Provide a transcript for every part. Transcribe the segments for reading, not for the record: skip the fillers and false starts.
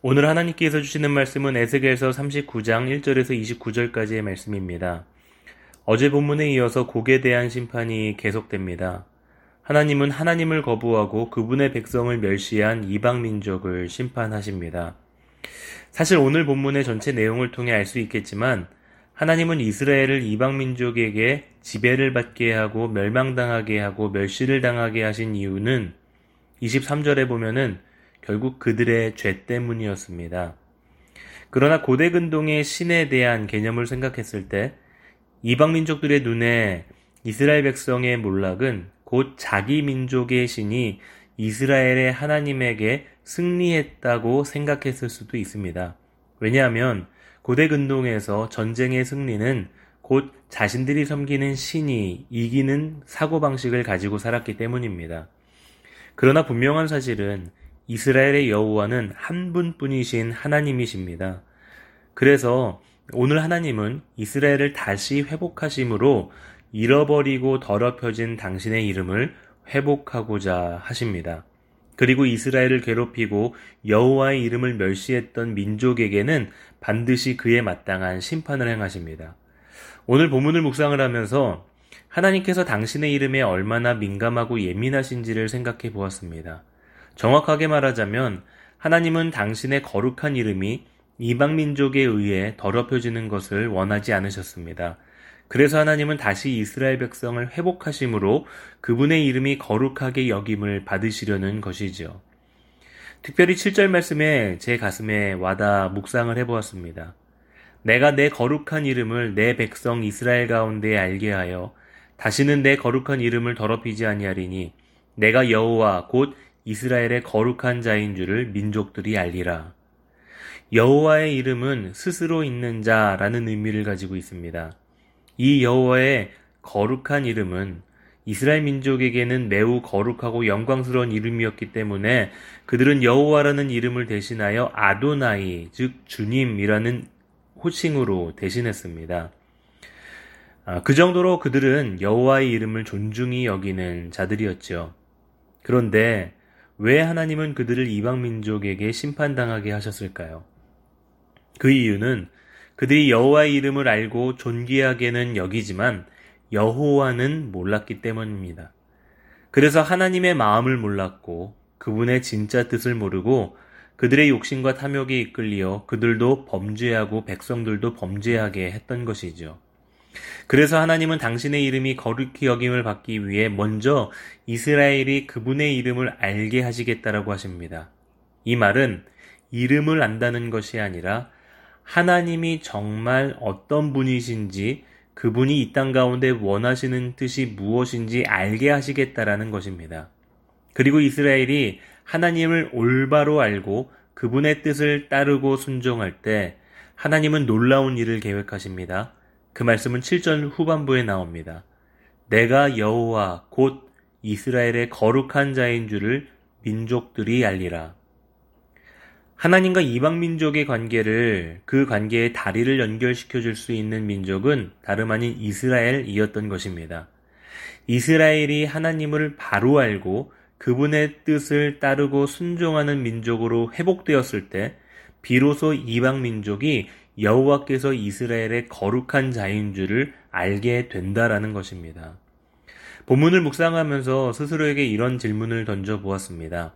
오늘 하나님께서 주시는 말씀은 에스겔서 39장 1절에서 29절까지의 말씀입니다. 어제 본문에 이어서 곡에 대한 심판이 계속됩니다. 하나님은 하나님을 거부하고 그분의 백성을 멸시한 이방 민족을 심판하십니다. 사실 오늘 본문의 전체 내용을 통해 알 수 있겠지만 하나님은 이스라엘을 이방 민족에게 지배를 받게 하고 멸망당하게 하고 멸시를 당하게 하신 이유는 23절에 보면은 결국 그들의 죄 때문이었습니다. 그러나 고대 근동의 신에 대한 개념을 생각했을 때 이방 민족들의 눈에 이스라엘 백성의 몰락은 곧 자기 민족의 신이 이스라엘의 하나님에게 승리했다고 생각했을 수도 있습니다. 왜냐하면 고대 근동에서 전쟁의 승리는 곧 자신들이 섬기는 신이 이기는 사고방식을 가지고 살았기 때문입니다. 그러나 분명한 사실은 이스라엘의 여호와는 한 분뿐이신 하나님이십니다. 그래서 오늘 하나님은 이스라엘을 다시 회복하심으로 잃어버리고 더럽혀진 당신의 이름을 회복하고자 하십니다. 그리고 이스라엘을 괴롭히고 여호와의 이름을 멸시했던 민족에게는 반드시 그에 마땅한 심판을 행하십니다. 오늘 본문을 묵상을 하면서 하나님께서 당신의 이름에 얼마나 민감하고 예민하신지를 생각해 보았습니다. 정확하게 말하자면 하나님은 당신의 거룩한 이름이 이방 민족에 의해 더럽혀지는 것을 원하지 않으셨습니다. 그래서 하나님은 다시 이스라엘 백성을 회복하심으로 그분의 이름이 거룩하게 여김을 받으시려는 것이죠. 특별히 7절 말씀에 제 가슴에 와닿아 묵상을 해보았습니다. 내가 내 거룩한 이름을 내 백성 이스라엘 가운데 알게 하여 다시는 내 거룩한 이름을 더럽히지 아니하리니 내가 여호와 곧 이스라엘의 거룩한 자인 줄을 민족들이 알리라. 여호와의 이름은 스스로 있는 자라는 의미를 가지고 있습니다. 이 여호와의 거룩한 이름은 이스라엘 민족에게는 매우 거룩하고 영광스러운 이름이었기 때문에 그들은 여호와라는 이름을 대신하여 아도나이, 즉 주님이라는 호칭으로 대신했습니다. 그 정도로 그들은 여호와의 이름을 존중히 여기는 자들이었죠. 그런데 왜 하나님은 그들을 이방 민족에게 심판당하게 하셨을까요? 그 이유는 그들이 여호와의 이름을 알고 존귀하게는 여기지만 여호와는 몰랐기 때문입니다. 그래서 하나님의 마음을 몰랐고 그분의 진짜 뜻을 모르고 그들의 욕심과 탐욕에 이끌려 그들도 범죄하고 백성들도 범죄하게 했던 것이죠. 그래서 하나님은 당신의 이름이 거룩히 여김을 받기 위해 먼저 이스라엘이 그분의 이름을 알게 하시겠다라고 하십니다. 이 말은 이름을 안다는 것이 아니라 하나님이 정말 어떤 분이신지 그분이 이 땅 가운데 원하시는 뜻이 무엇인지 알게 하시겠다라는 것입니다. 그리고 이스라엘이 하나님을 올바로 알고 그분의 뜻을 따르고 순종할 때 하나님은 놀라운 일을 계획하십니다. 그 말씀은 7절 후반부에 나옵니다. 내가 여호와 곧 이스라엘의 거룩한 자인 줄을 민족들이 알리라. 하나님과 이방 민족의 관계를 그 관계의 다리를 연결시켜 줄 수 있는 민족은 다름 아닌 이스라엘이었던 것입니다. 이스라엘이 하나님을 바로 알고 그분의 뜻을 따르고 순종하는 민족으로 회복되었을 때 비로소 이방 민족이 여호와께서 이스라엘의 거룩한 자인 줄을 알게 된다라는 것입니다. 본문을 묵상하면서 스스로에게 이런 질문을 던져보았습니다.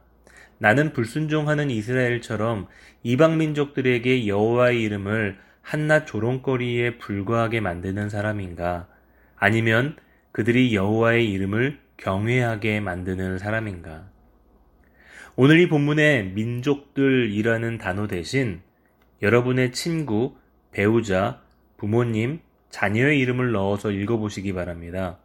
나는 불순종하는 이스라엘처럼 이방 민족들에게 여호와의 이름을 한낱 조롱거리에 불과하게 만드는 사람인가? 아니면 그들이 여호와의 이름을 경외하게 만드는 사람인가? 오늘 이 본문에 민족들이라는 단어 대신 여러분의 친구, 배우자, 부모님, 자녀의 이름을 넣어서 읽어보시기 바랍니다.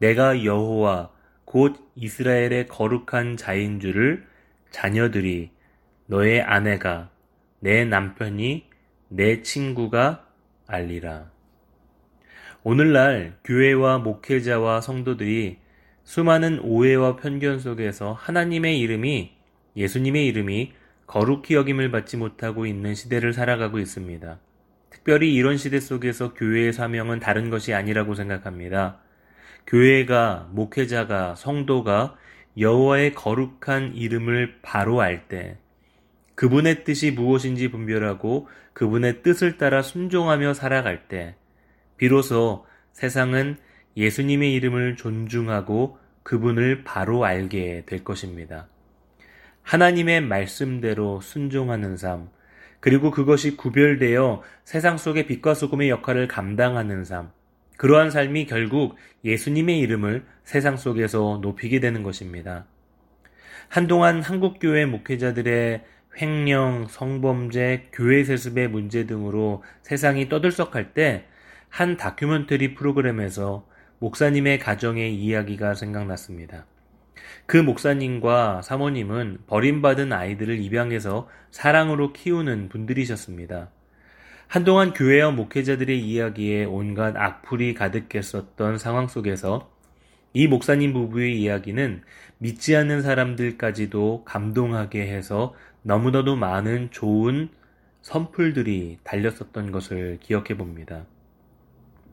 내가 여호와 곧 이스라엘의 거룩한 자인 줄을 자녀들이, 너의 아내가, 내 남편이, 내 친구가 알리라. 오늘날 교회와 목회자와 성도들이 수많은 오해와 편견 속에서 하나님의 이름이, 예수님의 이름이 거룩히 여김을 받지 못하고 있는 시대를 살아가고 있습니다. 특별히 이런 시대 속에서 교회의 사명은 다른 것이 아니라고 생각합니다. 교회가, 목회자가, 성도가 여호와의 거룩한 이름을 바로 알 때 그분의 뜻이 무엇인지 분별하고 그분의 뜻을 따라 순종하며 살아갈 때 비로소 세상은 예수님의 이름을 존중하고 그분을 바로 알게 될 것입니다. 하나님의 말씀대로 순종하는 삶, 그리고 그것이 구별되어 세상 속의 빛과 소금의 역할을 감당하는 삶, 그러한 삶이 결국 예수님의 이름을 세상 속에서 높이게 되는 것입니다. 한동안 한국교회 목회자들의 횡령, 성범죄, 교회 세습의 문제 등으로 세상이 떠들썩할 때 한 다큐멘터리 프로그램에서 목사님의 가정의 이야기가 생각났습니다. 그 목사님과 사모님은 버림받은 아이들을 입양해서 사랑으로 키우는 분들이셨습니다. 한동안 교회와 목회자들의 이야기에 온갖 악플이 가득했었던 상황 속에서 이 목사님 부부의 이야기는 믿지 않는 사람들까지도 감동하게 해서 너무나도 많은 좋은 선풀들이 달렸었던 것을 기억해 봅니다.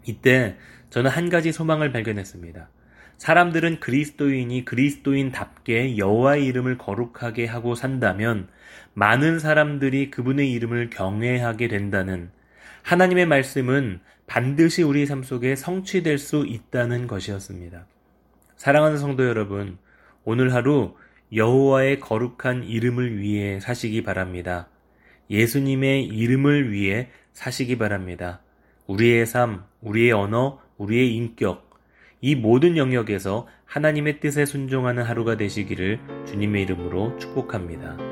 이때 저는 한 가지 소망을 발견했습니다. 사람들은 그리스도인이 그리스도인답게 여호와의 이름을 거룩하게 하고 산다면 많은 사람들이 그분의 이름을 경외하게 된다는, 하나님의 말씀은 반드시 우리 삶 속에 성취될 수 있다는 것이었습니다. 사랑하는 성도 여러분, 오늘 하루 여호와의 거룩한 이름을 위해 사시기 바랍니다. 예수님의 이름을 위해 사시기 바랍니다. 우리의 삶, 우리의 언어, 우리의 인격, 이 모든 영역에서 하나님의 뜻에 순종하는 하루가 되시기를 주님의 이름으로 축복합니다.